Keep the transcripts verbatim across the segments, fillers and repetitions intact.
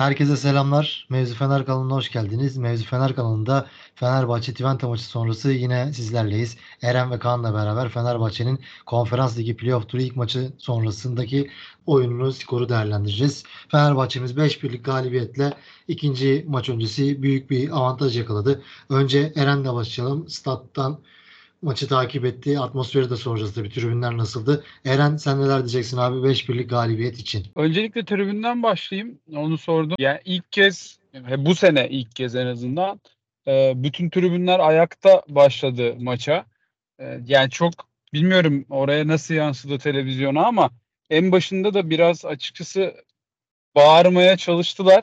Herkese selamlar. Mevzu Fener kanalına hoş geldiniz. Mevzu Fener kanalında Fenerbahçe Twente maçı sonrası yine sizlerleyiz. Eren ve Kaan'la beraber Fenerbahçe'nin Konferans Ligi Playoff Turu ilk maçı sonrasındaki oyununu, skoru değerlendireceğiz. Fenerbahçe'miz beş birlik galibiyetle ikinci maç öncesi büyük bir avantaj yakaladı. Önce Eren'le başlayalım. Stat'tan maçı takip etti. Atmosferi de soracağız tabii. Tribünler nasıldı? Eren, sen neler diyeceksin abi beş birlik galibiyet için? Öncelikle tribünden başlayayım. Onu sordum. Yani ilk kez, bu sene ilk kez en azından bütün tribünler ayakta başladı maça. Yani çok bilmiyorum oraya nasıl yansıdı televizyona ama en başında da biraz açıkçası bağırmaya çalıştılar.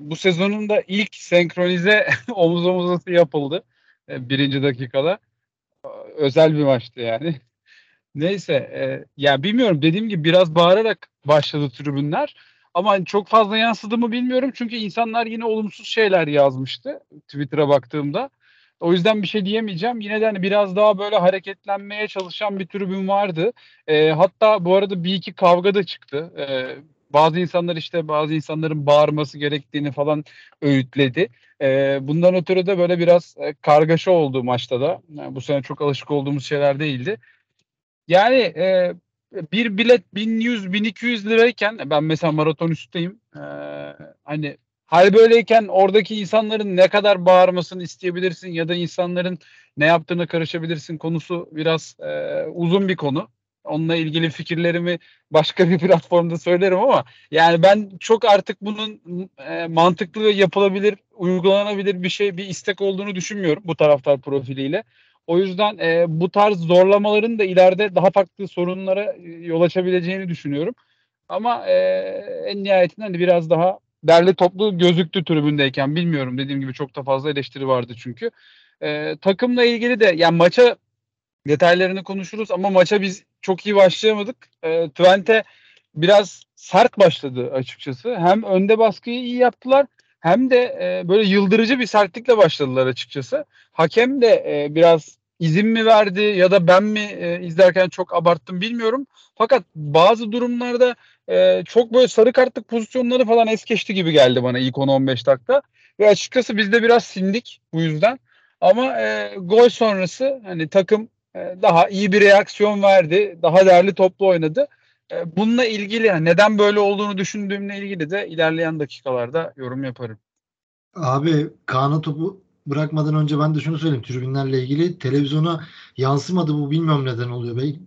Bu sezonun da ilk senkronize omuz omuzası yapıldı. Birinci dakikada. Özel bir maçtı yani. Neyse. E, ya bilmiyorum. Dediğim gibi biraz bağırarak başladı tribünler. Ama çok fazla yansıdı mı bilmiyorum. Çünkü insanlar yine olumsuz şeyler yazmıştı. Twitter'a baktığımda. O yüzden bir şey diyemeyeceğim. Yine de hani biraz daha böyle hareketlenmeye çalışan bir tribün vardı. E, hatta bu arada bir iki kavga da çıktı. E, bazı insanlar işte bazı insanların bağırması gerektiğini falan öğütledi. E, bundan ötürü de böyle biraz kargaşa oldu maçta da. Yani bu sene çok alışık olduğumuz şeyler değildi. Yani e, bir bilet bin yüz bin iki yüz lirayken, ben mesela maraton üstteyim. E, hani hal böyleyken oradaki insanların ne kadar bağırmasını isteyebilirsin ya da insanların ne yaptığına karışabilirsin konusu biraz e, uzun bir konu. Onunla ilgili fikirlerimi başka bir platformda söylerim ama yani ben çok artık bunun e, mantıklı ve yapılabilir, uygulanabilir bir şey, bir istek olduğunu düşünmüyorum bu taraftar profiliyle. O yüzden e, bu tarz zorlamaların da ileride daha farklı sorunlara yol açabileceğini düşünüyorum. Ama e, en nihayetinde hani biraz daha derli toplu gözüktü tribündeyken. Bilmiyorum, dediğim gibi çok da fazla eleştiri vardı çünkü. E, takımla ilgili de yani maça detaylarını konuşuruz ama maça biz çok iyi başlayamadık. E, Twente biraz sert başladı açıkçası. Hem önde baskıyı iyi yaptılar hem de e, böyle yıldırıcı bir sertlikle başladılar açıkçası. Hakem de e, biraz izin mi verdi ya da ben mi e, izlerken çok abarttım bilmiyorum. Fakat bazı durumlarda e, çok böyle sarı kartlık pozisyonları falan es geçti gibi geldi bana ilk on on beş dakika. Ve açıkçası biz de biraz sindik bu yüzden. Ama e, gol sonrası hani takım daha iyi bir reaksiyon verdi. Daha derli toplu oynadı. Bununla ilgili, neden böyle olduğunu düşündüğümle ilgili de ilerleyen dakikalarda yorum yaparım. Abi, Kaan'a topu bırakmadan önce ben de şunu söyleyeyim. Tribünlerle ilgili televizyona yansımadı. Bu bilmiyorum neden oluyor. Belki,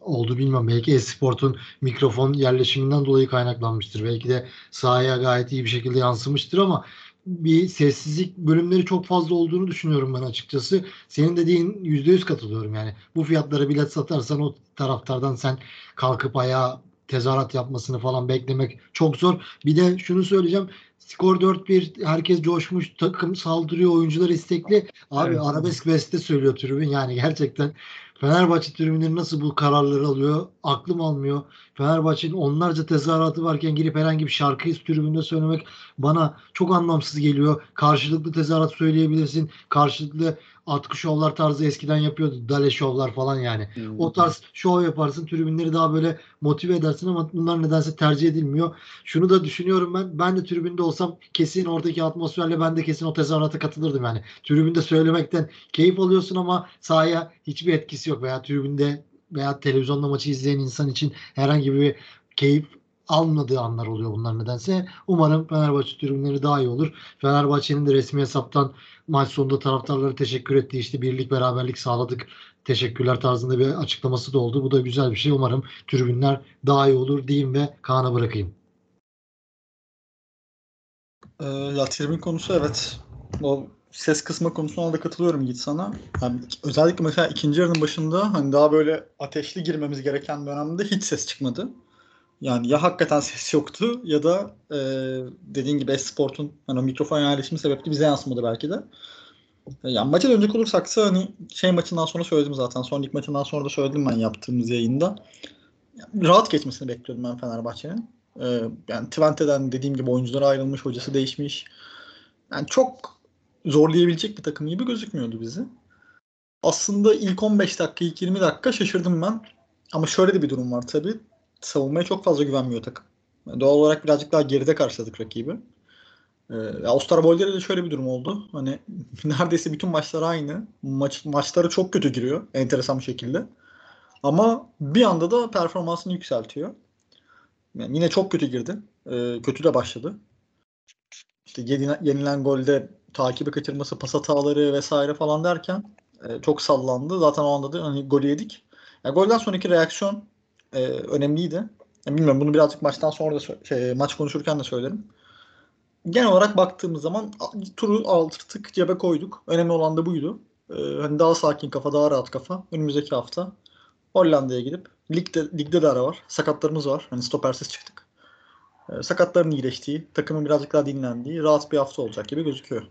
oldu bilmiyorum. Belki Esport'un mikrofon yerleşiminden dolayı kaynaklanmıştır. Belki de sahaya gayet iyi bir şekilde yansımıştır ama bir sessizlik bölümleri çok fazla olduğunu düşünüyorum ben açıkçası. Senin dediğin yüzde yüz katılıyorum yani. Bu fiyatlara bilet satarsan o taraftardan sen kalkıp ayağa tezahürat yapmasını falan beklemek çok zor. Bir de şunu söyleyeceğim. Skor dört bir, herkes coşmuş, takım saldırıyor, oyuncular istekli. Abi evet. Arabesk beste söylüyor tribün yani gerçekten. Fenerbahçe tribünleri nasıl bu kararları alıyor? Aklım almıyor. Fenerbahçe'nin onlarca tezahüratı varken girip herhangi bir şarkıyı tribünde söylemek bana çok anlamsız geliyor. Karşılıklı tezahürat söyleyebilirsin. Karşılıklı atkı şovlar tarzı eskiden yapıyordu. Dale şovlar falan yani. Hmm. O tarz şov yaparsın. Tribünleri daha böyle motive edersin ama bunlar nedense tercih edilmiyor. Şunu da düşünüyorum ben. Ben de tribünde olsam kesin oradaki atmosferle ben de kesin o tezahürata katılırdım yani. Tribünde söylemekten keyif alıyorsun ama sahaya hiçbir etkisi yok veya tribünde veya televizyonda maçı izleyen insan için herhangi bir keyif almadığı anlar oluyor bunlar nedense. Umarım Fenerbahçe tribünleri daha iyi olur. Fenerbahçe'nin de resmi hesaptan maç sonunda taraftarlara teşekkür ettiği, işte birlik beraberlik sağladık, teşekkürler tarzında bir açıklaması da oldu. Bu da güzel bir şey. Umarım tribünler daha iyi olur diyeyim ve Kaan'a bırakayım. E, ya tribün konusu, evet. O ses kısma konusuna da katılıyorum Yiğit sana. Yani özellikle mesela ikinci yarının başında hani daha böyle ateşli girmemiz gereken dönemde hiç ses çıkmadı. Yani ya hakikaten ses yoktu ya da e, dediğin gibi Esport'un hani o mikrofon yerleşimi sebebiyle bize yansımadı belki de. Yani maça dönecek olursaksa hani şey maçından sonra söyledim zaten. Son lig maçından sonra da söyledim ben yaptığımız yayında. Yani rahat geçmesini bekliyordum ben Fenerbahçe'nin. Ee, yani Twente'den dediğim gibi oyuncular ayrılmış, hocası değişmiş. Yani çok zorlayabilecek bir takım gibi gözükmüyordu bizi. Aslında ilk on beş dakika, ilk yirmi dakika şaşırdım ben. Ama şöyle de bir durum var tabii. Savunmaya çok fazla güvenmiyor takım. Doğal olarak birazcık daha geride karşıladık rakibi. Ee, Oosterwolde'de de şöyle bir durum oldu. Hani neredeyse bütün maçlar aynı. Maç, maçları çok kötü giriyor enteresan bir şekilde. Ama bir anda da performansını yükseltiyor. Yani yine çok kötü girdi. Ee, kötü de başladı. İşte yenilen, yenilen golde takibi kaçırması, pas hataları vesaire falan derken e, çok sallandı. Zaten o anda da hani golü yedik. Yani golden sonraki reaksiyon e, önemliydi. Yani bilmiyorum, bunu birazcık maçtan sonra da şey, maç konuşurken de söylerim. Genel olarak baktığımız zaman turu aldırdık, cebe koyduk. Önemli olan da buydu. Ee, hani daha sakin kafa, daha rahat kafa. Önümüzdeki hafta Hollanda'ya gidip ligde ligde de ara var. Sakatlarımız var. Hani stopersiz çıktık. Ee, sakatların iyileştiği, takımın birazcık daha dinlendiği rahat bir hafta olacak gibi gözüküyor.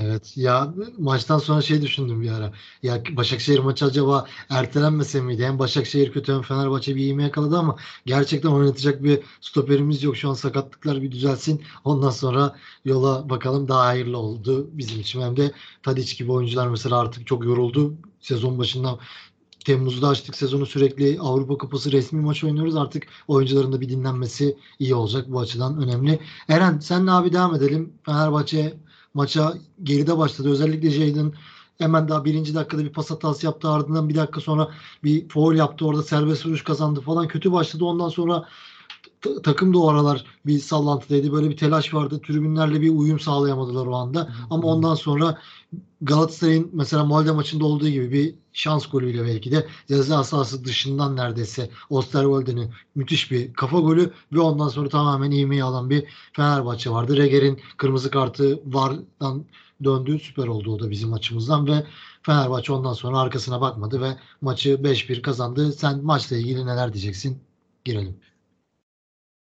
Evet ya, maçtan sonra şey düşündüm bir ara. Ya Başakşehir maçı acaba ertelenmese miydi? Hem Başakşehir kötü hem Fenerbahçe bir iğme yakaladı ama gerçekten oynatacak bir stoperimiz yok. Şu an sakatlıklar bir düzelsin. Ondan sonra yola bakalım, daha hayırlı oldu bizim için. Hem de Tadić gibi oyuncular mesela artık çok yoruldu. Sezon başından Temmuz'da açtık sezonu, sürekli Avrupa Kupası resmi maç oynuyoruz. Artık oyuncuların da bir dinlenmesi iyi olacak. Bu açıdan önemli. Eren senle abi devam edelim. Fenerbahçe maça geride başladı. Özellikle Jayden hemen daha birinci dakikada bir pas hatası yaptı. Ardından bir dakika sonra bir faul yaptı. Orada serbest vuruş kazandı falan. Kötü başladı. Ondan sonra t- takım da o aralar bir sallantıdaydı. Böyle bir telaş vardı. Tribünlerle bir uyum sağlayamadılar o anda. Ama ondan sonra Galatasaray'ın mesela Molde maçında olduğu gibi bir şans golüyle, belki de ceza sahası dışından neredeyse Oosterwolde'nin müthiş bir kafa golü ve ondan sonra tamamen ivmeyi alan bir Fenerbahçe vardı. Reger'in kırmızı kartı V A R'dan döndü. Süper oldu o da bizim açımızdan ve Fenerbahçe ondan sonra arkasına bakmadı ve maçı beş bir kazandı. Sen maçla ilgili neler diyeceksin? Girelim.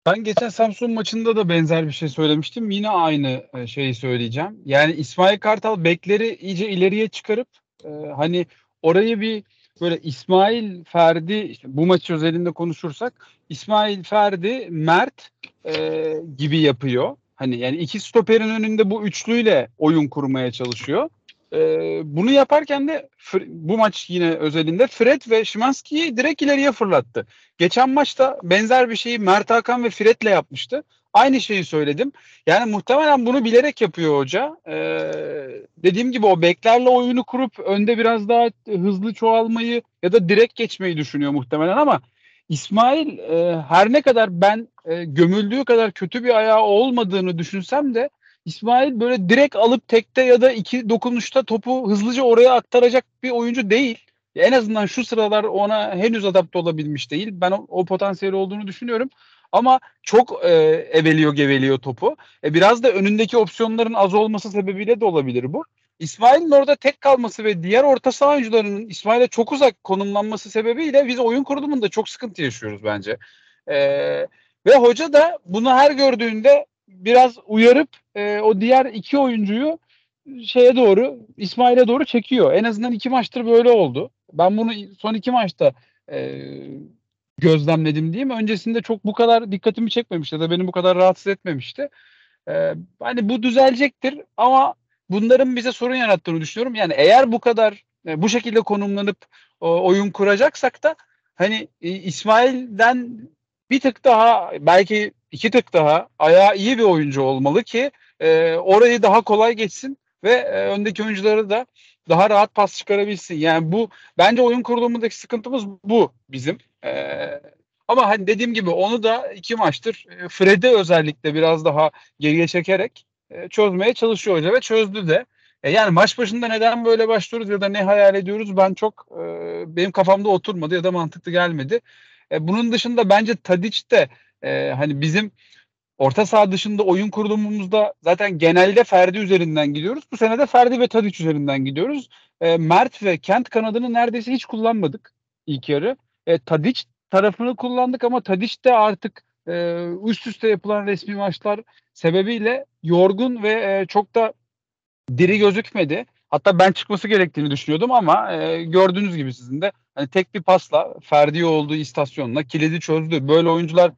Ben geçen Samsun maçında da benzer bir şey söylemiştim. Yine aynı şeyi söyleyeceğim. Yani İsmail Kartal bekleri iyice ileriye çıkarıp e, hani orayı bir böyle İsmail, Ferdi, işte bu maçı özelinde konuşursak İsmail, Ferdi, Mert e, gibi yapıyor. Hani yani iki stoperin önünde bu üçlüyle oyun kurmaya çalışıyor. E, bunu yaparken de bu maç yine özelinde Fred ve Szymanski'yi direkt ileriye fırlattı. Geçen maçta benzer bir şeyi Mert Hakan ve Fred'le yapmıştı. Aynı şeyi söyledim. Yani muhtemelen bunu bilerek yapıyor hoca. Ee, dediğim gibi o beklerle oyunu kurup önde biraz daha hızlı çoğalmayı ya da direkt geçmeyi düşünüyor muhtemelen ama İsmail e, her ne kadar ben e, gömüldüğü kadar kötü bir ayağı olmadığını düşünsem de İsmail böyle direkt alıp tekte ya da iki dokunuşta topu hızlıca oraya aktaracak bir oyuncu değil. En azından şu sıralar ona henüz adapte olabilmiş değil. Ben o, o potansiyeli olduğunu düşünüyorum. Ama çok e, eveliyor geveliyor topu. E, biraz da önündeki opsiyonların az olması sebebiyle de olabilir bu. İsmail'in orada tek kalması ve diğer orta saha oyuncularının İsmail'e çok uzak konumlanması sebebiyle biz oyun kurulumunda çok sıkıntı yaşıyoruz bence. E, ve hoca da bunu her gördüğünde biraz uyarıp e, o diğer iki oyuncuyu şeye doğru, İsmail'e doğru çekiyor. En azından iki maçtır böyle oldu. Ben bunu son iki maçta e, gözlemledim diyeyim. Öncesinde çok bu kadar dikkatimi çekmemişti ya da beni bu kadar rahatsız etmemişti. Ee, hani bu düzelecektir ama bunların bize sorun yarattığını düşünüyorum. Yani eğer bu kadar bu şekilde konumlanıp o, oyun kuracaksak da hani İsmail'den bir tık daha, belki iki tık daha ayağı iyi bir oyuncu olmalı ki e, orayı daha kolay geçsin ve e, öndeki oyuncuları da daha rahat pas çıkarabilsin. Yani bu bence oyun kurulumundaki sıkıntımız bu bizim. Ee, ama hani dediğim gibi onu da iki maçtır Fred'e özellikle biraz daha geriye çekerek e, çözmeye çalışıyor hoca ve çözdü de. E, yani maç başında neden böyle başlıyoruz ya da ne hayal ediyoruz, ben çok e, benim kafamda oturmadı ya da mantıklı gelmedi. E, bunun dışında bence Tadić de e, hani bizim orta saha dışında oyun kurulumumuzda zaten genelde Ferdi üzerinden gidiyoruz. Bu sene de Ferdi ve Tadić üzerinden gidiyoruz. E, Mert ve Kent kanadını neredeyse hiç kullanmadık ilk yarı. E, Tadić tarafını kullandık ama Tadić de artık e, üst üste yapılan resmi maçlar sebebiyle yorgun ve e, çok da diri gözükmedi. Hatta ben çıkması gerektiğini düşünüyordum ama e, gördüğünüz gibi sizin de hani tek bir pasla Ferdi'ye olduğu istasyonla kilidi çözdü. Böyle oyuncuların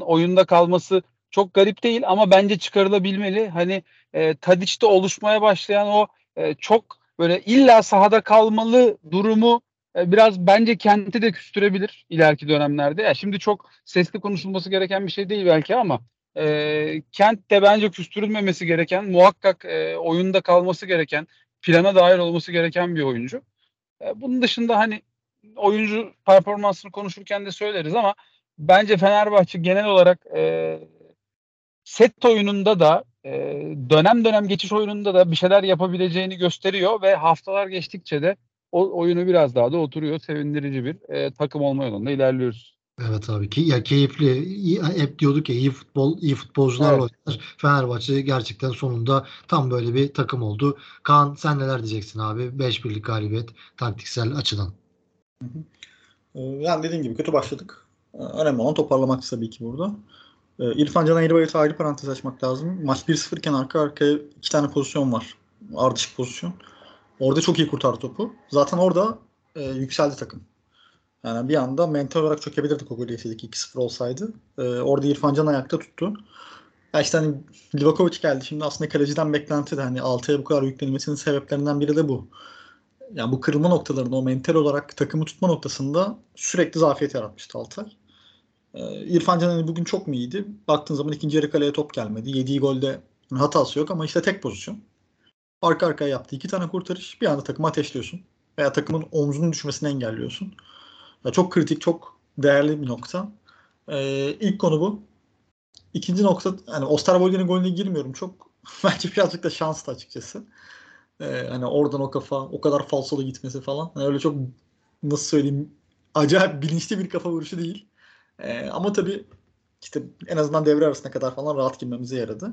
oyunda kalması çok garip değil ama bence çıkarılabilmeli. Hani e, Tadić'te oluşmaya başlayan o e, çok böyle illa sahada kalmalı durumu biraz bence Kent'i de küstürebilir ileriki dönemlerde. Yani şimdi çok sesli konuşulması gereken bir şey değil belki ama e, Kent de bence küstürülmemesi gereken, muhakkak e, oyunda kalması gereken, plana dahil olması gereken bir oyuncu. E, bunun dışında hani oyuncu performansını konuşurken de söyleriz ama bence Fenerbahçe genel olarak e, set oyununda da e, dönem dönem geçiş oyununda da bir şeyler yapabileceğini gösteriyor ve haftalar geçtikçe de o oyunu biraz daha da oturuyor. Sevindirici bir e, takım olma yolunda ilerliyoruz. Evet abi ki ya keyifli. İyi, hep diyorduk ya iyi futbol, iyi futbolcular evet. Oynar. Fenerbahçe gerçekten sonunda tam böyle bir takım oldu. Kaan sen neler diyeceksin abi? beş birlik galibiyet taktiksel açıdan. Yani dediğim gibi kötü başladık. Önemli olan toparlamak tabii ki burada. İrfan Can'a ayrı, ayrı parantez açmak lazım. Maç bir sıfır iken arka arkaya iki tane pozisyon var. Ardışık pozisyon. Orada çok iyi kurtardı topu. Zaten orada e, yükseldi takım. Yani bir anda mental olarak çökebilirdik o golü yeseydik iki sıfır olsaydı. E, orada İrfan Can ayakta tuttu. Ya işte hani Livaković geldi. Şimdi aslında kaleciden beklenti de hani Altay'a bu kadar yüklenilmesinin sebeplerinden biri de bu. Yani bu kırılma noktalarında o mental olarak takımı tutma noktasında sürekli zafiyet yaratmıştı Altay. E, İrfan Can hani bugün çok mu iyiydi? Baktığın zaman ikinci yarı kaleye top gelmedi. Yediği golde hatası yok ama işte tek pozisyon. Arka arkaya yaptı. İki tane kurtarış. Bir anda takımı ateşliyorsun. Veya takımın omzunun düşmesini engelliyorsun. Ya çok kritik, çok değerli bir nokta. Ee, ilk konu bu. İkinci nokta, hani Oosterwolde'nin golüne girmiyorum. Çok bence birazcık da şanstı açıkçası. Ee, hani oradan o kafa, o kadar falsolu gitmesi falan. Yani öyle çok, nasıl söyleyeyim, acayip bilinçli bir kafa vuruşu değil. Ee, ama tabii işte en azından devre arasına kadar falan rahat girmemize yaradı.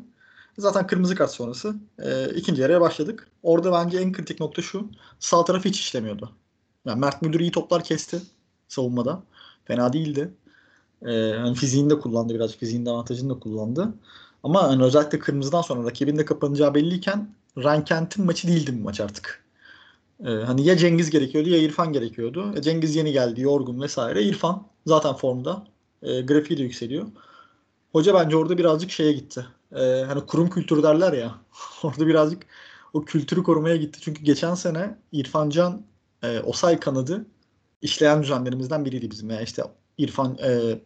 Zaten kırmızı kart sonrası e, ikinci yarıya başladık. Orada bence en kritik nokta şu. Sağ taraf hiç işlemiyordu. Yani Mert Müldür iyi toplar kesti savunmada. Fena değildi. E, yani fiziğini de kullandı biraz. Fiziğinin avantajını da kullandı. Ama hani özellikle kırmızıdan sonra rakibin de kapanacağı belliyken Rankent'in maçı değildi bu maç artık. E, hani ya Cengiz gerekiyordu ya İrfan gerekiyordu. E, Cengiz yeni geldi, yorgun vesaire. İrfan zaten formda. E, grafiği de yükseliyor. Hoca bence orada birazcık şeye gitti. Ee, hani kurum kültürü derler ya. Orada birazcık o kültürü korumaya gitti. Çünkü geçen sene İrfan Can e, Osay kanadı işleyen düzenlerimizden biriydi bizim. Yani işte İrfan e,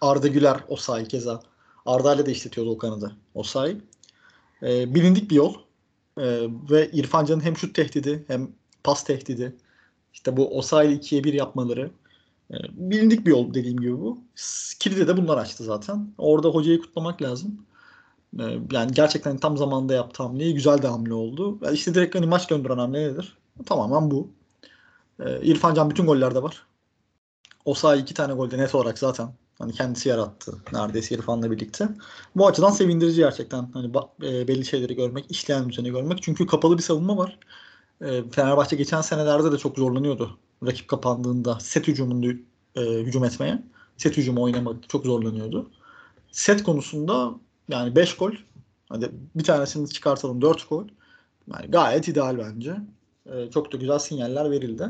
Arda Güler Osay keza. Arda'yla da işletiyordu o kanadı Osay. E, bilindik bir yol. E, ve İrfan Can'ın hem şut tehdidi hem pas tehdidi. İşte bu Osay'la ikiye bir yapmaları. Bilindik bir yol dediğim gibi bu. Kilide de bunlar açtı zaten. Orada hocayı kutlamak lazım. Yani gerçekten tam zamanda yaptı hamleyi. Güzel de hamle oldu. Yani işte direkt hani maç döndüren hamle nedir? Tamamen bu. İrfan Can bütün gollerde var. O sayı iki tane golde net olarak zaten. Hani kendisi yarattı. Neredeyse İrfan'la birlikte. Bu açıdan sevindirici gerçekten. Hani belli şeyleri görmek, işleyen düzeni görmek. Çünkü kapalı bir savunma var. Fenerbahçe geçen senelerde de çok zorlanıyordu. Rakip kapandığında set hücumunu e, hücum etmeye, set hücumu oynamak çok zorlanıyordu. Set konusunda yani beş gol, hadi bir tanesini çıkartalım dört gol. Yani gayet ideal bence. E, çok da güzel sinyaller verildi.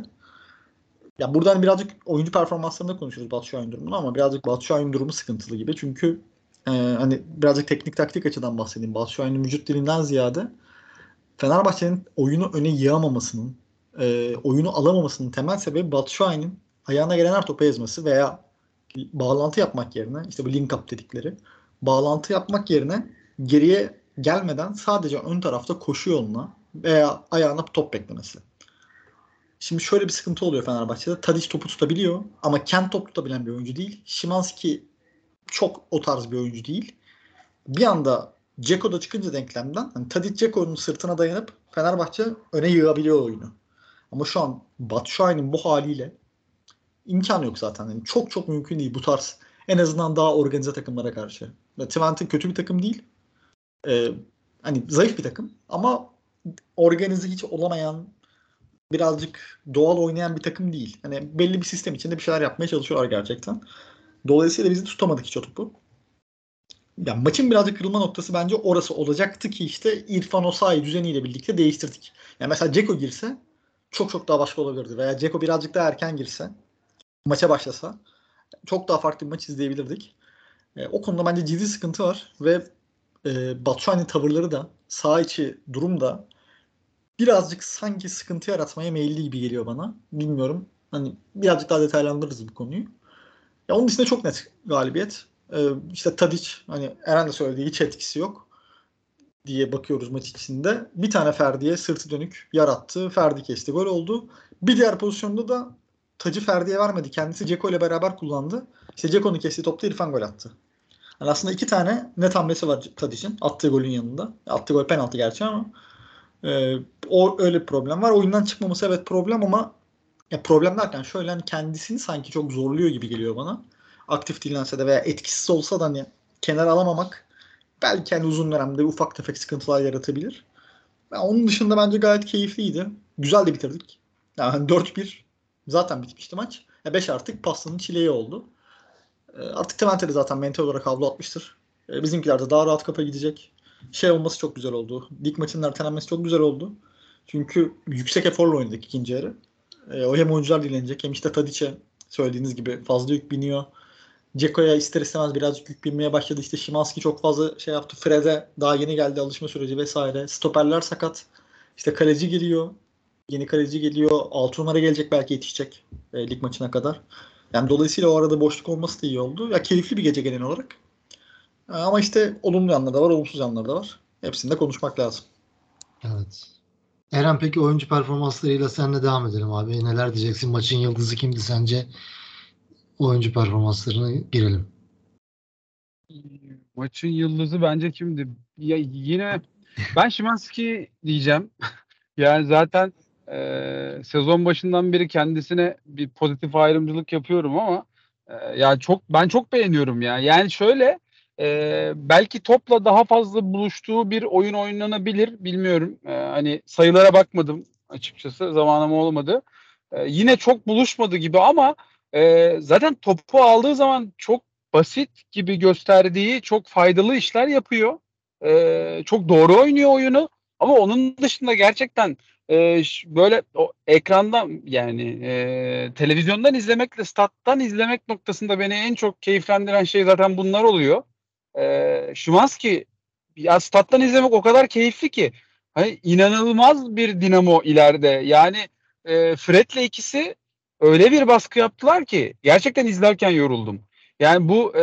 Ya buradan birazcık oyuncu performanslarında konuşuruz Batshuayi'nin durumunu ama birazcık Batshuayi'nin durumu sıkıntılı gibi. Çünkü e, hani birazcık teknik taktik açıdan bahsedeyim. Batshuayi'nin vücut dilinden ziyade Fenerbahçe'nin oyunu öne yığamamasının, E, oyunu alamamasının temel sebebi Batshuayi'nin ayağına gelen her topu ezmesi veya bağlantı yapmak yerine, işte bu link up dedikleri bağlantı yapmak yerine geriye gelmeden sadece ön tarafta koşu yoluna veya ayağına top beklemesi. Şimdi şöyle bir sıkıntı oluyor Fenerbahçe'de. Tadić topu tutabiliyor ama Kent top tutabilen bir oyuncu değil. Szymanski çok o tarz bir oyuncu değil. Bir anda Džeko da çıkınca denklemden hani Tadić Džeko'nun sırtına dayanıp Fenerbahçe öne yığabiliyor oyunu. Ama şu an Batshuayi'nin bu haliyle imkan yok zaten. Yani çok çok mümkün değil bu tarz. En azından daha organize takımlara karşı. Twente kötü bir takım değil. Ee, hani zayıf bir takım. Ama organize hiç olamayan, birazcık doğal oynayan bir takım değil. Hani belli bir sistem içinde bir şeyler yapmaya çalışıyorlar gerçekten. Dolayısıyla bizi tutamadık hiç o topu. Yani maçın birazcık kırılma noktası bence orası olacaktı ki işte İrfan Osayi düzeniyle birlikte değiştirdik. Yani mesela Džeko girse çok çok daha başka olabilirdi. Veya Džeko birazcık daha erken girse, maça başlasa çok daha farklı bir maç izleyebilirdik. E, o konuda bence ciddi sıkıntı var ve e, Batshuayi'nin tavırları da, saha içi durum da birazcık sanki sıkıntı yaratmaya meyilli gibi geliyor bana. Bilmiyorum. Hani birazcık daha detaylandırırız bu konuyu. Ya onun dışında çok net galibiyet. Ee, işte Tadić, hani Eren de söylediği hiç etkisi yok diye bakıyoruz maç içinde. Bir tane Ferdi'ye sırtı dönük yarattı. Ferdi kesti. Gol oldu. Bir diğer pozisyonda da Tacı Ferdi'ye vermedi. Kendisi Džeko ile beraber kullandı. İşte Džeko'nun kestiği topta İrfan gol attı. Yani aslında iki tane net hamlesi var Tadić'in. Attığı golün yanında. Attığı gol penaltı gerçi ama e, o öyle bir problem var. Oyundan çıkmaması evet problem ama ya problem derken şöyle, hani kendisini sanki çok zorluyor gibi geliyor bana. Aktif dinlense de veya etkisiz olsa da hani kenara alamamak belki hani uzun dönemde ufak tefek sıkıntılar yaratabilir. Yani onun dışında bence gayet keyifliydi. Güzel de bitirdik. Yani dört bir zaten bitmişti maç. Ya beş artık pastanın çileği oldu. Artık Twente de zaten mental olarak havlu atmıştır. Bizimkiler de daha rahat kapa gidecek. Şey olması çok güzel oldu. Lig maçının ertelenmesi çok güzel oldu. Çünkü yüksek eforla oynadık ikinci yarı. O hem oyuncular dinlenecek hem işte Tadić'e söylediğiniz gibi fazla yük biniyor. Džeko'ya ister istemez birazcık yük binmeye başladı. İşte Szymanski çok fazla şey yaptı. Fred'e daha yeni geldi, alışma süreci vesaire. Stoperler sakat. İşte kaleci giriyor. Yeni kaleci geliyor. altı numara gelecek, belki yetişecek e, lig maçına kadar. Yani dolayısıyla o arada boşluk olması da iyi oldu. Ya keyifli bir gece genel olarak. E, ama işte olumlu yanları da var, olumsuz yanları da var. Hepsini de konuşmak lazım. Evet. Eren, peki oyuncu performanslarıyla seninle devam edelim abi. Neler diyeceksin? Maçın yıldızı kimdi sence? Oyuncu performanslarına girelim. Maçın yıldızı bence kimdi? Ya yine ben Szymanski diyeceğim. Yani zaten Ee, sezon başından beri kendisine bir pozitif ayrımcılık yapıyorum ama e, ya çok ben çok beğeniyorum ya. Yani şöyle e, belki topla daha fazla buluştuğu bir oyun oynanabilir, bilmiyorum. E, hani sayılara bakmadım açıkçası, zamanım olmadı. E, yine çok buluşmadı gibi ama e, zaten topu aldığı zaman çok basit gibi gösterdiği çok faydalı işler yapıyor. E, çok doğru oynuyor oyunu ama onun dışında gerçekten Ee, böyle o ekrandan yani e, televizyondan izlemekle stat'tan izlemek noktasında beni en çok keyiflendiren şey zaten bunlar oluyor. Ee, Szymanski ya stat'tan izlemek o kadar keyifli ki, hani inanılmaz bir dinamo ileride. Yani e, Fred'le ikisi öyle bir baskı yaptılar ki gerçekten izlerken yoruldum. Yani bu e,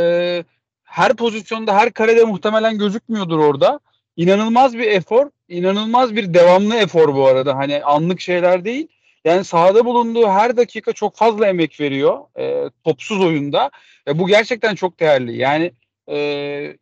her pozisyonda, her karede muhtemelen gözükmüyordur orada. İnanılmaz bir efor, inanılmaz bir devamlı efor bu arada. Hani anlık şeyler değil. Yani sahada bulunduğu her dakika çok fazla emek veriyor e, topsuz oyunda. E, bu gerçekten çok değerli. Yani e,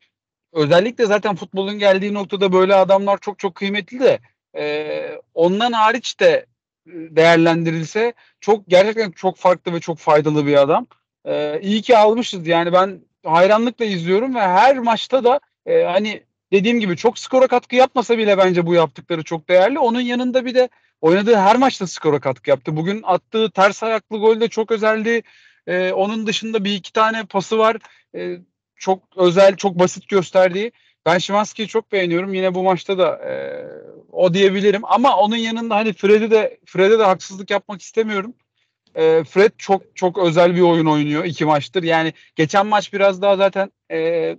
özellikle zaten futbolun geldiği noktada böyle adamlar çok çok kıymetli de e, ondan hariç de değerlendirilse çok gerçekten çok farklı ve çok faydalı bir adam. E, iyi ki almışız. Yani ben hayranlıkla izliyorum ve her maçta da e, hani dediğim gibi çok skora katkı yapmasa bile bence bu yaptıkları çok değerli. Onun yanında bir de oynadığı her maçta skora katkı yaptı. Bugün attığı ters ayaklı gol de çok özeldi. Ee, onun dışında bir iki tane pası var. Ee, çok özel, çok basit gösterdiği. Ben Szymanski'yi çok beğeniyorum. Yine bu maçta da e, o diyebilirim. Ama onun yanında hani Fred'e de Fred'e de haksızlık yapmak istemiyorum. E, Fred çok çok özel bir oyun oynuyor iki maçtır. Yani geçen maç biraz daha zaten E,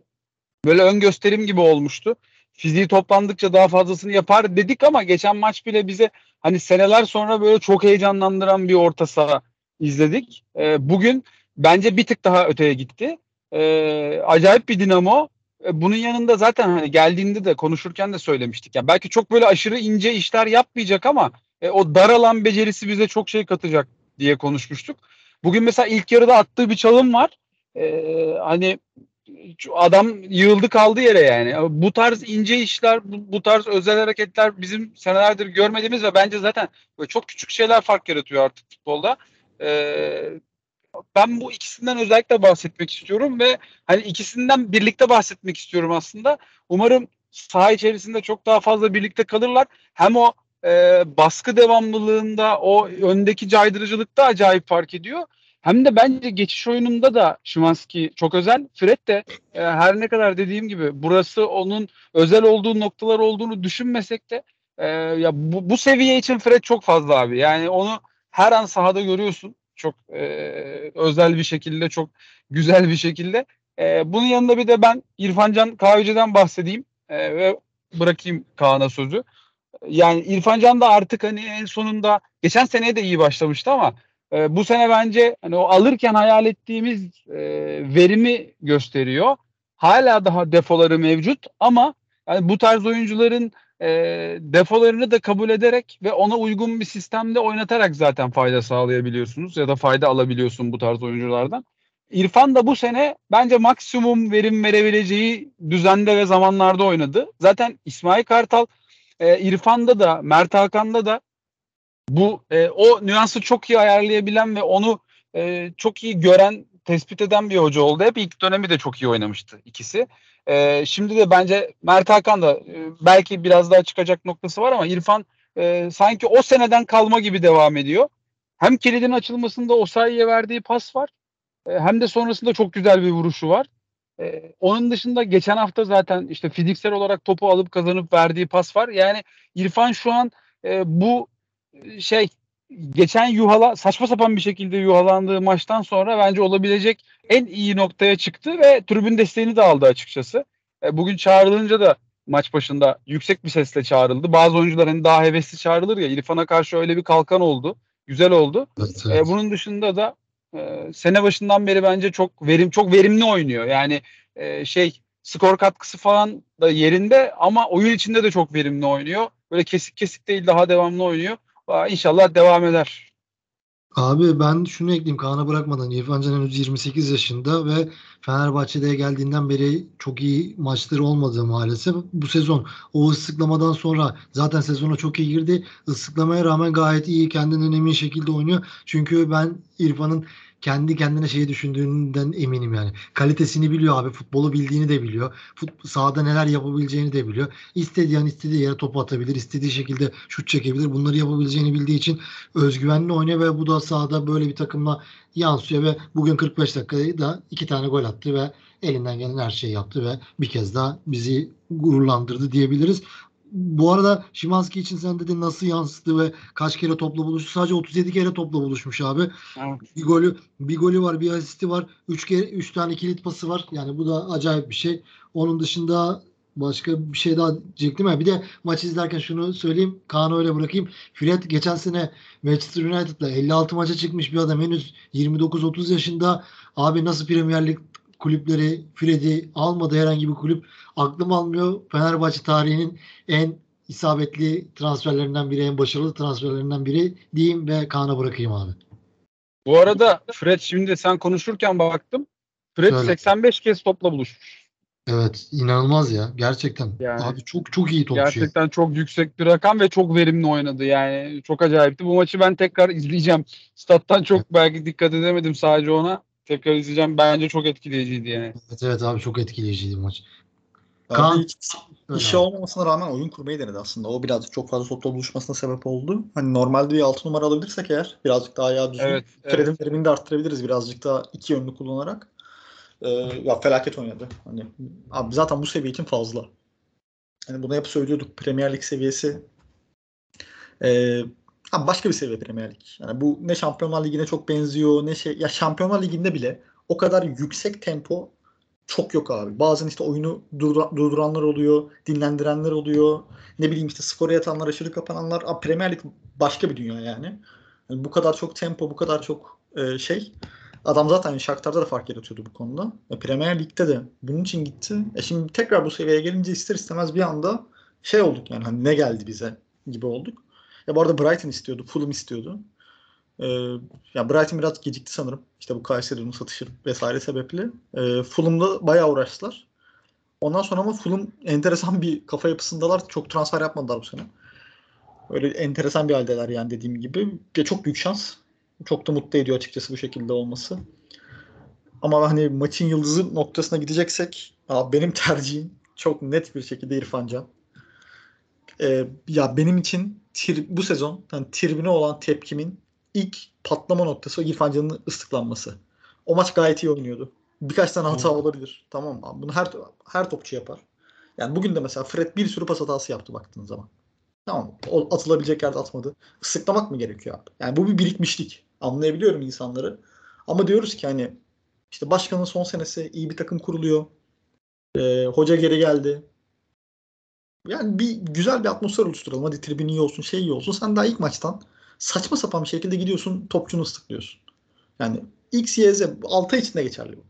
böyle ön gösterim gibi olmuştu. Fiziği toplandıkça daha fazlasını yapar dedik ama geçen maç bile bize hani seneler sonra böyle çok heyecanlandıran bir orta saha izledik. E, bugün bence bir tık daha öteye gitti. E, acayip bir dinamo. E, bunun yanında zaten hani geldiğinde de konuşurken de söylemiştik. Yani belki çok böyle aşırı ince işler yapmayacak ama e, o dar alan becerisi bize çok şey katacak diye konuşmuştuk. Bugün mesela ilk yarıda attığı bir çalım var. E, hani adam yığıldı kaldı yere yani. Bu tarz ince işler, bu tarz özel hareketler bizim senelerdir görmediğimiz ve bence zaten çok küçük şeyler fark yaratıyor artık futbolda. Ee, ben bu ikisinden özellikle bahsetmek istiyorum ve hani ikisinden birlikte bahsetmek istiyorum aslında. Umarım saha içerisinde çok daha fazla birlikte kalırlar. Hem o e, baskı devamlılığında, o öndeki caydırıcılıkta acayip fark ediyor. Hem de bence geçiş oyununda da Szymanski çok özel. Fred de e, her ne kadar dediğim gibi burası onun özel olduğu noktalar olduğunu düşünmesek de e, ya bu, bu seviye için Fred çok fazla abi. Yani onu her an sahada görüyorsun. Çok e, özel bir şekilde, çok güzel bir şekilde. E, bunun yanında bir de ben İrfan Can Kahveci'den bahsedeyim e, ve bırakayım Kaan'a sözü. Yani İrfan Can da artık hani en sonunda geçen seneye de iyi başlamıştı ama e, bu sene bence hani o alırken hayal ettiğimiz e, verimi gösteriyor. Hala daha defoları mevcut ama yani bu tarz oyuncuların e, defolarını da kabul ederek ve ona uygun bir sistemde oynatarak zaten fayda sağlayabiliyorsunuz ya da fayda alabiliyorsun bu tarz oyunculardan. İrfan da bu sene bence maksimum verim verebileceği düzende ve zamanlarda oynadı. Zaten İsmail Kartal e, İrfan'da da Mert Hakan'da da bu e, o nüansı çok iyi ayarlayabilen ve onu e, çok iyi gören, tespit eden bir hoca oldu. Hep ilk dönemi de çok iyi oynamıştı ikisi. E, şimdi de bence Mert Hakan da e, belki biraz daha çıkacak noktası var ama İrfan e, sanki o seneden kalma gibi devam ediyor. Hem kilidin açılmasında Osayi'ye verdiği pas var. Hem de sonrasında çok güzel bir vuruşu var. Ee, onun dışında geçen hafta zaten işte fiziksel olarak topu alıp kazanıp verdiği pas var. Yani İrfan şu an e, bu şey geçen yuhala saçma sapan bir şekilde yuhalandığı maçtan sonra bence olabilecek en iyi noktaya çıktı ve tribün desteğini de aldı açıkçası. E, bugün çağrılınca da maç başında yüksek bir sesle çağrıldı. Bazı oyuncular hani daha hevesli çağrılır ya, İrfan'a karşı öyle bir kalkan oldu. Güzel oldu. Evet, evet. E, bunun dışında da Ee, sene başından beri bence çok verim çok verimli oynuyor. Yani e, şey skor katkısı falan da yerinde ama oyun içinde de çok verimli oynuyor. Böyle kesik kesik değil, daha devamlı oynuyor. Aa, İnşallah devam eder. Abi ben şunu ekleyeyim Kaan'a bırakmadan. İrfan Can henüz yirmi sekiz yaşında ve Fenerbahçe'de geldiğinden beri çok iyi maçları olmadı maalesef. Bu sezon o ıslıklamadan sonra zaten sezona çok iyi girdi. Islıklamaya rağmen gayet iyi, kendinden emin şekilde oynuyor. Çünkü ben İrfan'ın kendi kendine şeyi düşündüğünden eminim yani. Kalitesini biliyor abi. Futbolu bildiğini de biliyor. Fut, sahada neler yapabileceğini de biliyor. İstediği an istediği yere topu atabilir. İstediği şekilde şut çekebilir. Bunları yapabileceğini bildiği için özgüvenli oynuyor ve bu da sahada böyle bir takımla yansıyor ve bugün kırk beş dakikayı da iki tane gol attı ve elinden gelen her şeyi yaptı ve bir kez daha bizi gururlandırdı diyebiliriz. Bu arada Szymanski için sen dedin nasıl yansıdı ve kaç kere topla buluştu? Sadece otuz yedi kere topla buluşmuş abi. Evet. Bir golü, bir golü var, bir asisti var. üç kere üç tane kilit pası var. Yani bu da acayip bir şey. Onun dışında başka bir şey daha diyecektim ya. Bir de maç izlerken şunu söyleyeyim. Kaan'ı öyle bırakayım. Fred geçen sene Manchester United'la elli altı maça çıkmış bir adam. Henüz yirmi dokuz otuz yaşında. Abi nasıl Premier Lig kulüpleri Fred'i almadı, herhangi bir kulüp? Aklım almıyor. Fenerbahçe tarihinin en isabetli transferlerinden biri, en başarılı transferlerinden biri diyeyim ve Kaan'a bırakayım abi. Bu arada Fred, şimdi sen konuşurken baktım. Fred Söyle. seksen beş kez topla buluşmuş. Evet, inanılmaz ya. Gerçekten. Yani, abi çok çok iyi topçu. Gerçekten çok yüksek bir rakam ve çok verimli oynadı. Yani çok acayipti. Bu maçı ben tekrar izleyeceğim. Stat'tan çok evet. Belki dikkat edemedim sadece ona. Tekrar izleyeceğim. Bence çok etkileyiciydi yani. Evet evet abi, çok etkileyiciydi maç. Kaan, işe olmamasına rağmen oyun kurmayı denedi aslında. O birazcık çok fazla topla buluşmasına sebep oldu. Hani normalde bir altı numara alabilirsek eğer birazcık daha ayağı düzgün. Evet, Fred'in evet. verimini de arttırabiliriz birazcık daha iki yönlü kullanarak. Ee, ya felaket oynadı. Hani abi zaten bu seviye için fazla. Hani bunu hep söylüyorduk. Premier Lig seviyesi eee Abi başka bir seviye Premier Lig. Yani bu ne Şampiyonlar Ligi'ne çok benziyor, ne şey. Ya Şampiyonlar Ligi'nde bile o kadar yüksek tempo çok yok abi. Bazen işte oyunu durdur- durduranlar oluyor, dinlendirenler oluyor. Ne bileyim işte skora yatanlar, aşırı kapananlar. Abi Premier Lig başka bir dünya yani. Yani bu kadar çok tempo, bu kadar çok e, şey. Adam zaten Shakhtar'da da fark yaratıyordu bu konuda. E, Premier Lig'de de bunun için gitti. E şimdi tekrar bu seviyeye gelince ister istemez bir anda şey olduk yani, hani ne geldi bize gibi olduk. Ya bu arada Brighton istiyordu, Fulham istiyordu. Ee, ya Brighton biraz gecikti sanırım. İşte bu Kayseri'nin satışı vesaire sebeple. Ee, Fulham'la bayağı uğraştılar. Ondan sonra ama Fulham enteresan bir kafa yapısındalar. Çok transfer yapmadılar bu sene. Öyle enteresan bir haldeler yani, dediğim gibi. Ya çok büyük şans. Çok da mutlu ediyor açıkçası bu şekilde olması. Ama hani maçın yıldızı noktasına gideceksek abi benim tercihim çok net bir şekilde İrfan Can. Ee, ya benim için Tir, bu sezon yani tribüne olan tepkimin ilk patlama noktası İrfan Can'ın ıslıklanması. O maç gayet iyi oynuyordu. Birkaç tane hata olabilir. Tamam mı? Bunu her her topçu yapar. Yani bugün de mesela Fred bir sürü pas hatası yaptı baktığın zaman. Tamam mı? O atılabilecek yerde atmadı. Islıklamak mı gerekiyor abi? Yani bu bir birikmişlik. Anlayabiliyorum insanları. Ama diyoruz ki hani işte başkanın son senesi, iyi bir takım kuruluyor. Ee, hoca geri geldi. Yani bir güzel bir atmosfer oluşturalım. Hadi tribün iyi olsun, şey iyi olsun. Sen daha ilk maçtan saçma sapan bir şekilde gidiyorsun, topçunu ıslıklıyorsun. Yani X, Y, Z altı içinde geçerli bu.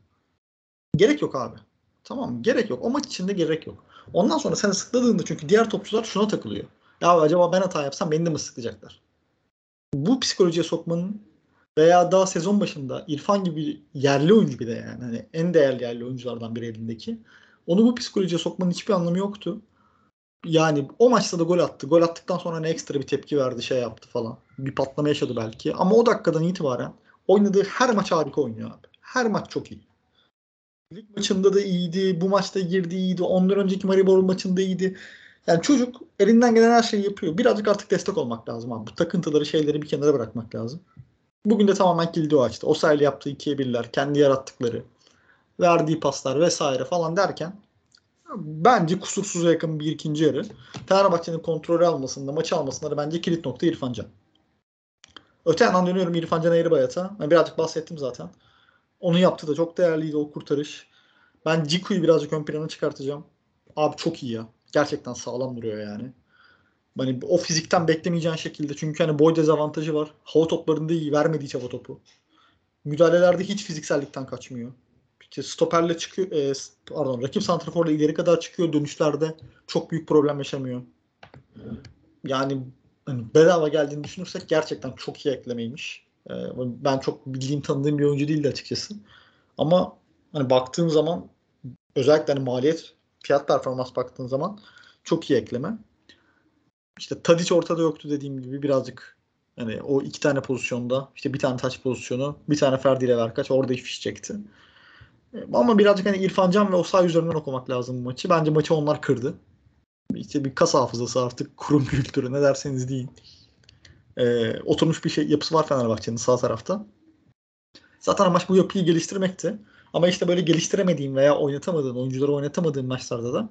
Gerek yok abi. Tamam, gerek yok. O maç içinde gerek yok. Ondan sonra sen ıslıkladığında çünkü diğer topçular şuna takılıyor. Ya acaba ben hata yapsam beni de mi ıslıklayacaklar? Bu psikolojiye sokmanın veya daha sezon başında İrfan gibi yerli oyuncu bir de yani hani en değerli yerli oyunculardan biri elindeki. Onu bu psikolojiye sokmanın hiçbir anlamı yoktu. Yani o maçta da gol attı. Gol attıktan sonra hani ekstra bir tepki verdi, şey yaptı falan. Bir patlama yaşadı belki. Ama o dakikadan itibaren oynadığı her maç harika oynuyor abi. Her maç çok iyi. Lig maçında da iyiydi. Bu maçta girdi iyiydi. Ondan önceki Maribor maçında iyiydi. Yani çocuk elinden gelen her şeyi yapıyor. Birazcık artık destek olmak lazım abi. Bu takıntıları, şeyleri bir kenara bırakmak lazım. Bugün de tamamen kilidi o açtı. O sayılı yaptığı ikiye birler, kendi yarattıkları, verdiği paslar vesaire falan derken bence kusursuza yakın bir ikinci yarı. Fenerbahçe'nin kontrolü almasında, maçı almasında da bence kilit nokta İrfan Can. Öte yandan dönüyorum İrfan Can Eğribayat'a. Ben birazcık bahsettim zaten. Onun yaptığı da çok değerliydi o kurtarış. Ben Džeko'yu birazcık ön plana çıkartacağım. Abi çok iyi ya. Gerçekten sağlam duruyor yani. Hani o fizikten beklemeyeceğin şekilde. Çünkü hani boy dezavantajı var. Hava toplarında iyi. Vermediği hiç hava topu. Müdahalelerde hiç fiziksellikten kaçmıyor. İşte stoperle çıkıyor. E, pardon rakip santraforla ileri kadar çıkıyor. Dönüşlerde çok büyük problem yaşamıyor. Yani hani bedava geldiğini düşünürsek gerçekten çok iyi eklemeymiş. E, ben çok bildiğim, tanıdığım bir oyuncu değildi açıkçası. Ama hani baktığım zaman özellikle hani maliyet, fiyat performans baktığın zaman çok iyi ekleme. İşte Tadić ortada yoktu dediğim gibi birazcık hani o iki tane pozisyonda işte bir tane taç pozisyonu, bir tane Ferdi ile Verkaç orada iş çekti. Ama birazcık hani İrfan Can ve Osayi üzerinden okumak lazım bu maçı. Bence maçı onlar kırdı. İşte bir kas hafızası artık, kurum kültürü ne derseniz deyin. Ee, oturmuş bir şey yapısı var Fenerbahçe'nin sağ tarafta. Zaten amaç bu yapıyı geliştirmekti. Ama işte böyle geliştiremediğin veya oynatamadığın, oyuncuları oynatamadığın maçlarda da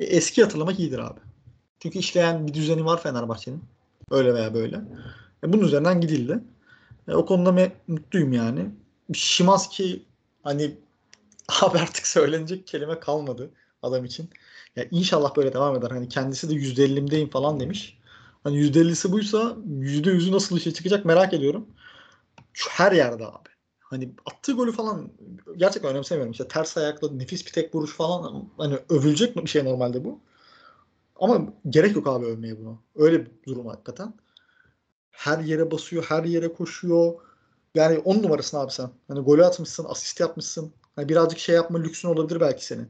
e, eski hatırlamak iyidir abi. Çünkü işleyen bir düzeni var Fenerbahçe'nin. Öyle veya böyle. E, bunun üzerinden gidildi. E, o konuda me- mutluyum yani. Szymanski hani abi artık söylenecek kelime kalmadı adam için. Ya inşallah böyle devam eder. Hani kendisi de yüzde ellimdeyim falan demiş. Hani yüzde ellisi buysa yüzde yüzü nasıl işe çıkacak merak ediyorum. Şu her yerde abi. Hani attığı golü falan gerçekten önemsemiyorum. İşte ters ayakla nefis bir tek vuruş falan. Hani övülecek bir şey normalde bu. Ama gerek yok abi övmeye bunu. Öyle bir durum hakikaten. Her yere basıyor, her yere koşuyor. Yani on numarasın abi sen. Hani golü atmışsın, asist yapmışsın. Hani birazcık şey yapma lüksün olabilir belki senin.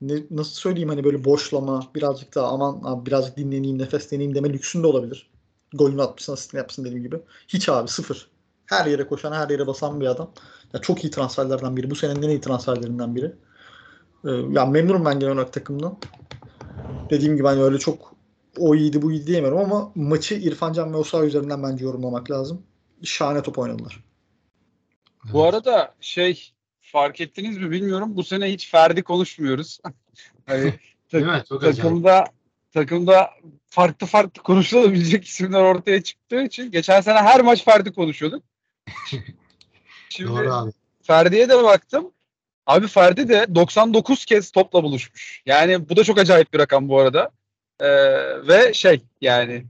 Ne, nasıl söyleyeyim hani böyle boşlama, birazcık daha aman abi birazcık dinleneyim, nefesleneyim deme lüksün de olabilir. Golünü atmışsın, asistini yapmışsın dediğim gibi. Hiç abi sıfır. Her yere koşan, her yere basan bir adam. Ya çok iyi transferlerden biri. Bu senenin en iyi transferlerinden biri. Ee, ya memnunum ben genel olarak takımdan. Dediğim gibi hani öyle çok o iyiydi bu iyiydi diyemiyorum ama maçı İrfan Can ve Osayi üzerinden bence yorumlamak lazım. Şahane top oynadılar. Bu arada şey fark ettiniz mi bilmiyorum. Bu sene hiç Ferdi konuşmuyoruz. Hani tak- mi? Takımda, takımda farklı farklı konuşulabilecek isimler ortaya çıktığı için geçen sene her maç Ferdi konuşuyorduk. Şimdi doğru abi. Ferdi'ye de baktım. Abi Ferdi de doksan dokuz kez topla buluşmuş. Yani bu da çok acayip bir rakam bu arada. Ee, ve şey yani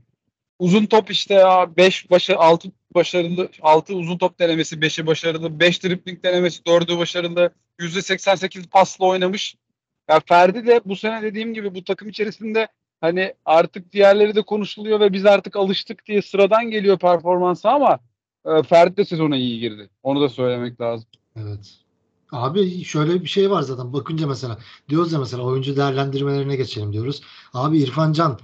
uzun top işte beş başı altı başarılı, altı uzun top denemesi, beşi başarılı, beş dribling denemesi, dördü başarılı, yüzde seksen sekiz pasla oynamış. Yani Ferdi de bu sene dediğim gibi bu takım içerisinde hani artık diğerleri de konuşuluyor ve biz artık alıştık diye sıradan geliyor performansı ama e, Ferdi de sezona iyi girdi. Onu da söylemek lazım. Evet. Abi şöyle bir şey var zaten bakınca mesela diyoruz ya mesela oyuncu değerlendirmelerine geçelim diyoruz. Abi İrfan Can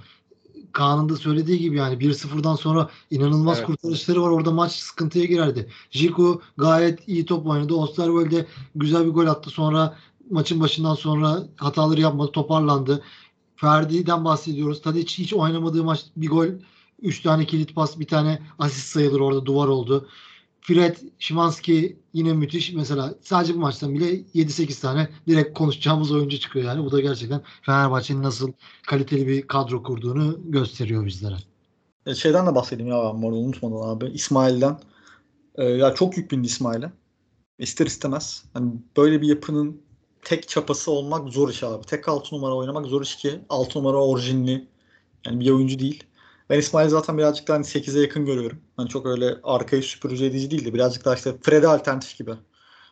Kaan'ın da söylediği gibi yani bir sıfırdan sonra inanılmaz evet. kurtarışları var. Orada maç sıkıntıya girerdi. Džeko gayet iyi top oynadı. Oosterwolde güzel bir gol attı. Sonra maçın başından sonra hataları yapmadı. Toparlandı. Ferdi'den bahsediyoruz. Tadić hiç oynamadığı maç bir gol, üç tane kilit pas, bir tane asist sayılır orada duvar oldu. Fred, Szymanski yine müthiş. Mesela sadece bu maçtan bile yedi sekiz tane direkt konuşacağımız oyuncu çıkıyor yani. Bu da gerçekten Fenerbahçe'nin nasıl kaliteli bir kadro kurduğunu gösteriyor bizlere. Şeyden de bahsedeyim ya ben bu arada unutmadan abi. İsmail'den. Ee, ya çok yük bindi İsmail'e. İster istemez. Hani böyle bir yapının tek çapası olmak zor iş abi. Tek altı numara oynamak zor iş ki altı numara orijinli. Yani bir oyuncu değil. Ben İsmail'i zaten birazcık daha hani sekize yakın görüyorum. Hani çok öyle arkayı süpürücü edici değil de birazcık daha işte Fred'e alternatif gibi.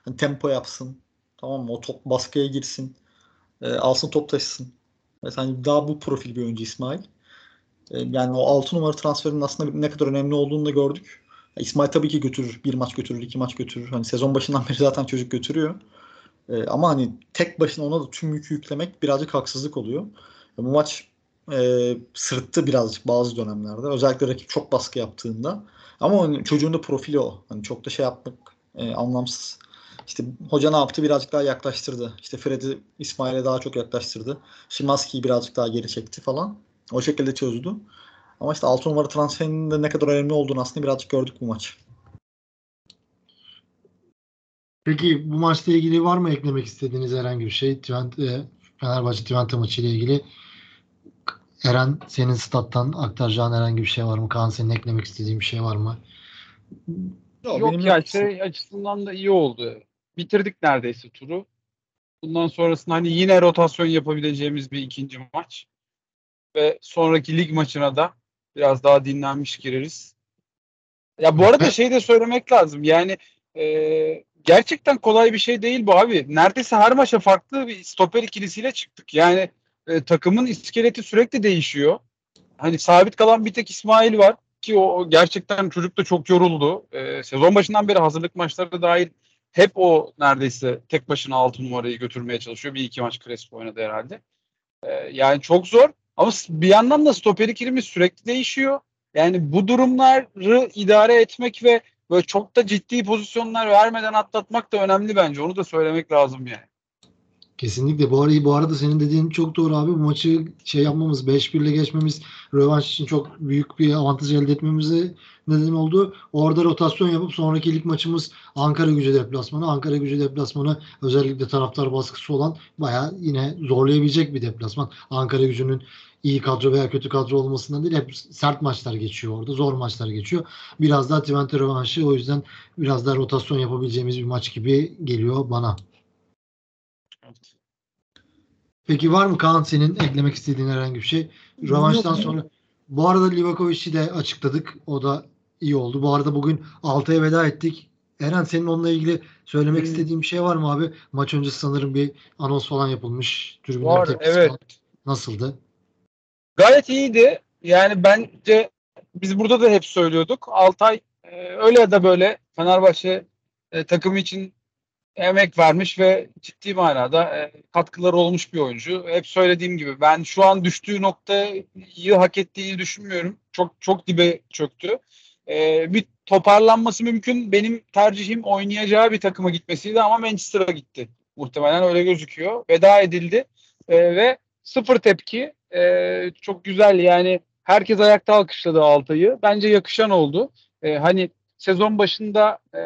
Hani tempo yapsın. Tamam mı? O top baskıya girsin. E, alsın top taşısın. Mesela hani daha bu profil bir oyuncu İsmail. E, yani o altı numara transferinin aslında ne kadar önemli olduğunu da gördük. Ya, İsmail tabii ki götürür. Bir maç götürür, iki maç götürür. Hani sezon başından beri zaten çocuk götürüyor. E, ama hani tek başına ona da tüm yükü yüklemek birazcık haksızlık oluyor. E, bu maç E, sırıttı birazcık bazı dönemlerde. Özellikle rakip çok baskı yaptığında. Ama onun, çocuğun da profili o. Hani çok da şey yapmak e, anlamsız. İşte hoca ne yaptı? Birazcık daha yaklaştırdı. İşte Fred'i İsmail'e daha çok yaklaştırdı. Szymanski'yi birazcık daha geri çekti falan. O şekilde çözdü. Ama işte altı numara transferinin de ne kadar önemli olduğunu aslında birazcık gördük bu maç. Peki bu maçla ilgili var mı eklemek istediğiniz herhangi bir şey? Twente, Fenerbahçe Twente maçı ile ilgili Eren, senin stat'tan aktaracağın herhangi bir şey var mı? Kaan, senin eklemek istediğin bir şey var mı? Yok, Yok ya, şey açısından da iyi oldu. Bitirdik neredeyse turu. Bundan sonrasında hani yine rotasyon yapabileceğimiz bir ikinci maç. Ve sonraki lig maçına da biraz daha dinlenmiş gireriz. Ya bu arada şey de söylemek lazım. Yani e, gerçekten kolay bir şey değil bu abi. Neredeyse her maça farklı bir stoper ikilisiyle çıktık. Yani E, takımın iskeleti sürekli değişiyor. Hani sabit kalan bir tek İsmail var ki o gerçekten çocuk da çok yoruldu. E, sezon başından beri hazırlık maçları dahil hep o neredeyse tek başına altı numarayı götürmeye çalışıyor. Bir iki maç Crespo oynadı herhalde. E, yani çok zor ama bir yandan da stoper ikilimiz sürekli değişiyor. Yani bu durumları idare etmek ve böyle çok da ciddi pozisyonlar vermeden atlatmak da önemli bence. Onu da söylemek lazım yani. Kesinlikle. Bu arada, bu arada senin dediğin çok doğru abi. Bu maçı şey yapmamız, beş birle geçmemiz, rövanş için çok büyük bir avantaj elde etmemize neden oldu. Orada rotasyon yapıp sonraki lig maçımız Ankara Gücü deplasmanı. Ankara Gücü deplasmanı özellikle taraftar baskısı olan bayağı yine zorlayabilecek bir deplasman. Ankara Gücü'nün iyi kadro veya kötü kadro olmasından değil, hep sert maçlar geçiyor orada. Zor maçlar geçiyor. Biraz daha Twente rövanşı, o yüzden biraz daha rotasyon yapabileceğimiz bir maç gibi geliyor bana. Peki var mı Kaan senin eklemek istediğin herhangi bir şey? Rövanştan sonra bu arada Livakovic'i de açıkladık. O da iyi oldu. Bu arada bugün Altay'a veda ettik. Eren, senin onunla ilgili söylemek hmm. istediğin bir şey var mı abi? Maç öncesi sanırım bir anons falan yapılmış. Tribünler var, evet. Falan. Nasıldı? Gayet iyiydi. Yani bence biz burada da hep söylüyorduk. Altay öyle ya da böyle Fenerbahçe takımı için emek vermiş ve ciddi manada e, katkıları olmuş bir oyuncu. Hep söylediğim gibi ben şu an düştüğü noktayı hak ettiğini düşünmüyorum. Çok çok dibe çöktü. E, bir toparlanması mümkün. Benim tercihim oynayacağı bir takıma gitmesiydi ama Manchester'a gitti. Muhtemelen öyle gözüküyor. Veda edildi e, ve sıfır tepki. E, çok güzel yani. Herkes ayakta alkışladı Altay'ı. Bence yakışan oldu. E, hani sezon başında e,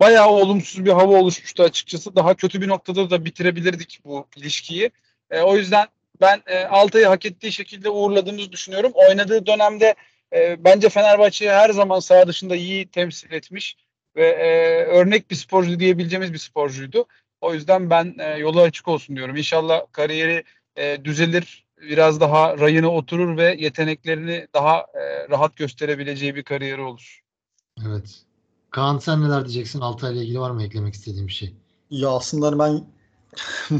bayağı olumsuz bir hava oluşmuştu açıkçası. Daha kötü bir noktada da bitirebilirdik bu ilişkiyi. E, o yüzden ben e, Altay'ı hak ettiği şekilde uğurladığımızı düşünüyorum. Oynadığı dönemde e, bence Fenerbahçe'yi her zaman saha dışında iyi temsil etmiş ve e, örnek bir sporcu diyebileceğimiz bir sporcuydu. O yüzden ben e, yolu açık olsun diyorum. İnşallah kariyeri e, düzelir, biraz daha rayına oturur ve yeteneklerini daha e, rahat gösterebileceği bir kariyeri olur. Evet. Kaan, sen neler diyeceksin? Altay'la ilgili var mı eklemek istediğin bir şey? Ya aslında ben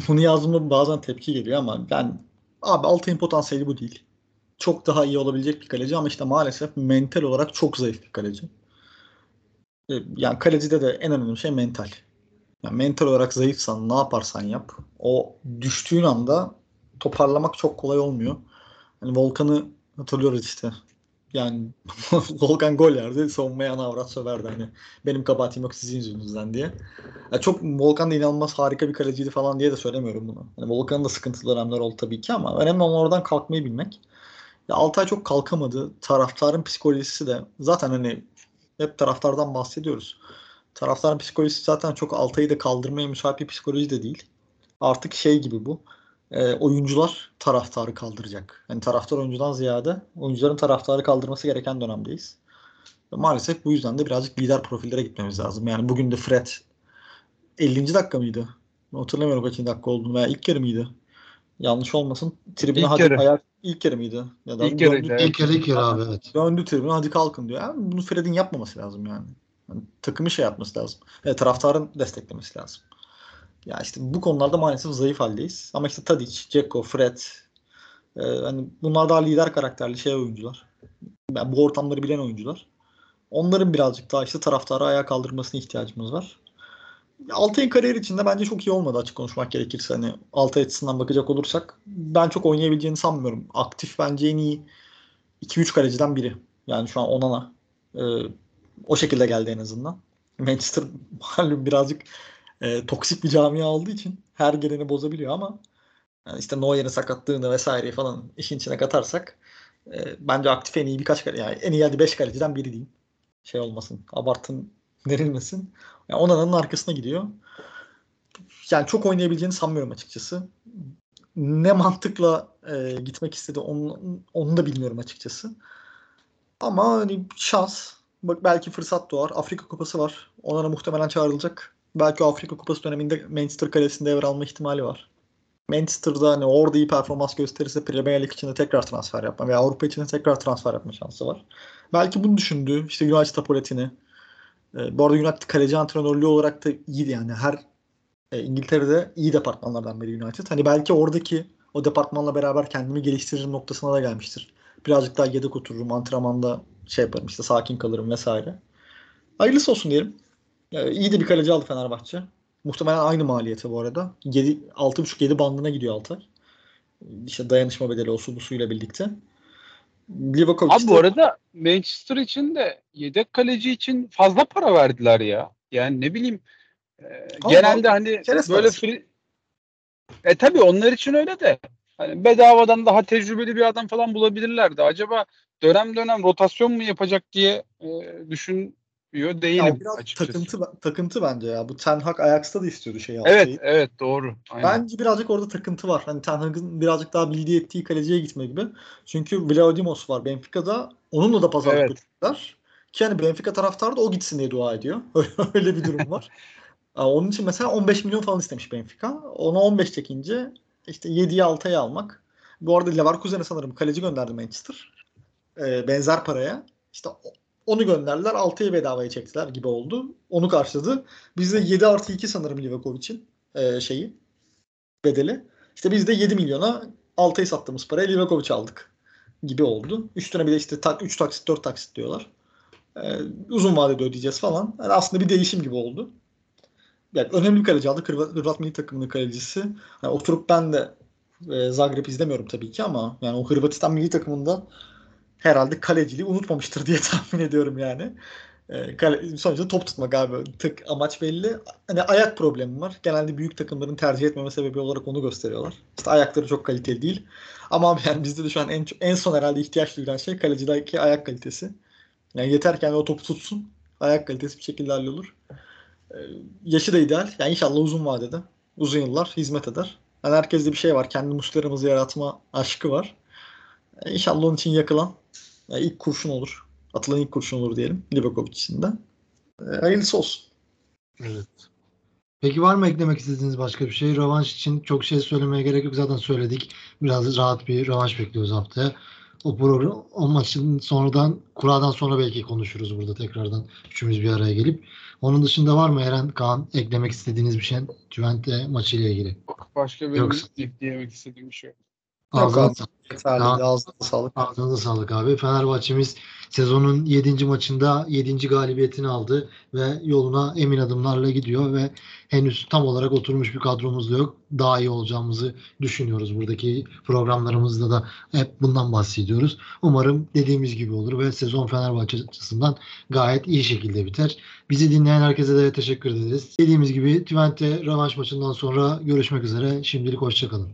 bunu yazdığımda bazen tepki geliyor ama ben abi Altay'ın potansiyeli bu değil. Çok daha iyi olabilecek bir kaleci ama işte maalesef mental olarak çok zayıf bir kaleci. Yani kalecide de en önemli şey mental. Yani mental olarak zayıfsan ne yaparsan yap. O düştüğün anda toparlamak çok kolay olmuyor. Yani Volkan'ı hatırlıyoruz işte. Yani Volkan gol yerdi. Savunmaya ana avrat söverdi. Hani benim kabahatim yok sizin yüzünüzden diye. Yani çok Volkan da inanılmaz harika bir kaleciydi falan diye de söylemiyorum bunu. Yani Volkan'ın da sıkıntılı dönemler oldu tabii ki ama önemli olan oradan kalkmayı bilmek. Ya Altay çok kalkamadı. Taraftarın psikolojisi de zaten hani hep taraftardan bahsediyoruz. Taraftarın psikolojisi zaten çok Altay'ı da kaldırmaya müsait bir psikoloji de değil. Artık şey gibi bu. E, oyuncular taraftarı kaldıracak. Yani taraftar oyuncudan ziyade oyuncuların taraftarı kaldırması gereken dönemdeyiz. Ve maalesef bu yüzden de birazcık lider profillere gitmemiz lazım. Yani bugün de Fred ellinci dakika mıydı? Hatırlamıyorum kaçıncı dakika olduğunu veya ilk yarı mıydı? Yanlış olmasın. Tribüne hadi kere. Ayak ilk kere miydi? Ya da ilk kere ilk kere, ilk kere, ilk kere abi evet. Döndü tribüne hadi kalkın diyor. Yani bunu Fred'in yapmaması lazım yani. yani. Takımı şey yapması lazım. Evet, taraftarın desteklemesi lazım. Ya işte bu konularda maalesef zayıf haldeyiz. Ama işte Tadić, Džeko, Fred e, hani bunlar daha lider karakterli şey oyuncular. Yani bu ortamları bilen oyuncular. Onların birazcık daha işte taraftarı ayağa kaldırmasına ihtiyacımız var. Altay'ın kariyeri içinde bence çok iyi olmadı açık konuşmak gerekirse. Hani Altay açısından bakacak olursak ben çok oynayabileceğini sanmıyorum. Aktif bence en iyi iki üç kaleciden biri. Yani şu an Onana e, o şekilde geldi en azından. Manchester malum birazcık e, toksik bir camia olduğu için her geleni bozabiliyor ama yani işte Neuer'in sakatlığını vesaire falan işin içine katarsak e, bence aktif en iyi birkaç kale, yani en iyi hadi beş kaleciden biri diyeyim. Şey olmasın, abartın verilmesin. Yani Onana'nın arkasına gidiyor. Yani çok oynayabileceğini sanmıyorum açıkçası. Ne mantıkla e, gitmek istedi onu, onu da bilmiyorum açıkçası. Ama hani şans. Bak belki fırsat doğar. Afrika Kupası var. Onana muhtemelen çağrılacak. Belki Afrika Kupası döneminde Manchester kalesinde yer alma ihtimali var. Manchester'da hani orada iyi performans gösterirse Premier Lig içinde tekrar transfer yapma veya Avrupa içinde tekrar transfer yapma şansı var. Belki bunu düşündü. İşte United Apoletini. E, bu arada United kaleci antrenörlüğü olarak da iyiydi yani. Her e, İngiltere'de iyi departmanlardan biri United. Hani belki oradaki o departmanla beraber kendimi geliştiririm noktasına da gelmiştir. Birazcık daha yedek otururum, antrenmanda şey yaparım işte sakin kalırım vesaire. Hayırlısı olsun diyelim. E, iyi de bir kaleci aldı Fenerbahçe. Muhtemelen aynı maliyete bu arada. altı buçuk yedi bandına gidiyor Altay. İşte dayanışma bedeli olsun bu suyla birlikte. Livaković abi bu arada Manchester için de yedek kaleci için fazla para verdiler ya. Yani ne bileyim e, genelde abi, hani böyle free... E tabii onlar için öyle de hani bedavadan daha tecrübeli bir adam falan bulabilirlerdi. Acaba dönem dönem rotasyon mu yapacak diye e, düşün değilim açıkçası. Takıntı, takıntı bence ya. Bu Ten Hag Ajax'ta da istiyordu şey Altay'ı. Evet, evet doğru. Aynen. Bence birazcık orada takıntı var. Hani Ten Hag'ın birazcık daha bildiği ettiği kaleciye gitme gibi. Çünkü Vlahodimos var Benfica'da. Onunla da pazarlık ediyorlar. Evet. Ki hani Benfica taraftarı da o gitsin diye dua ediyor. Öyle bir durum var. Onun için mesela on beş milyon falan istemiş Benfica. Ona on beş çekince işte yediye altıya almak. Bu arada Leverkusen'e sanırım kaleci gönderdi Manchester. Ee, benzer paraya. İşte onu gönderdiler. altıya bedavaya çektiler gibi oldu. Onu karşıladı. Bizde yedi artı iki sanırım Livakovic'in e, şeyi bedeli. İşte biz de yedi milyona altıya sattığımız paraya Livakovic aldık gibi oldu. Üstüne bir de işte üç taksit dört taksit diyorlar. E, uzun vadede ödeyeceğiz falan. Yani aslında bir değişim gibi oldu. Yani önemli bir kaleci aldı. Hırvat milli takımının kalecisi. Yani oturup ben de e, Zagreb izlemiyorum tabii ki ama yani o Hırvatistan milli takımından herhalde kaleciliği unutmamıştır diye tahmin ediyorum yani. E, kale, sonuçta top tutmak abi. Tık amaç belli. Hani ayak problemi var. Genelde büyük takımların tercih etmeme sebebi olarak onu gösteriyorlar. İşte ayakları çok kaliteli değil. Ama yani bizde de şu an en, en son herhalde ihtiyaç duyulan şey kalecideki ayak kalitesi. Yani yeter ki yani o topu tutsun. Ayak kalitesi bir şekilde hallolur. E, yaşı da ideal. Yani inşallah uzun vadede. Uzun yıllar hizmet eder. Yani herkeste bir şey var. Kendi muslarımızı yaratma aşkı var. E, inşallah onun için yakılan yani ilk kurşun olur. Atılan ilk kurşun olur diyelim. Livaković için de. E, hayırlısı olsun. Evet. Peki var mı eklemek istediğiniz başka bir şey? Rövanş için çok şey söylemeye gerek yok. Zaten söyledik. Biraz rahat bir rövanş bekliyoruz haftaya. O program, o maçın sonradan, kuradan sonra belki konuşuruz burada tekrardan. Üçümüz bir araya gelip. Onun dışında var mı Eren, Kaan eklemek istediğiniz bir şey? Twente maçıyla ilgili. Başka bir eklemek istediğim bir şey yok. Ağzına sağlık. Ağzına sağlık abi. Fenerbahçe'miz sezonun yedinci maçında yedinci galibiyetini aldı ve yoluna emin adımlarla gidiyor ve henüz tam olarak oturmuş bir kadromuz da yok. Daha iyi olacağımızı düşünüyoruz. Buradaki programlarımızda da hep bundan bahsediyoruz. Umarım dediğimiz gibi olur ve sezon Fenerbahçe açısından gayet iyi şekilde biter. Bizi dinleyen herkese de teşekkür ederiz. Dediğimiz gibi Twente rövanş maçından sonra görüşmek üzere. Şimdilik hoşça kalın.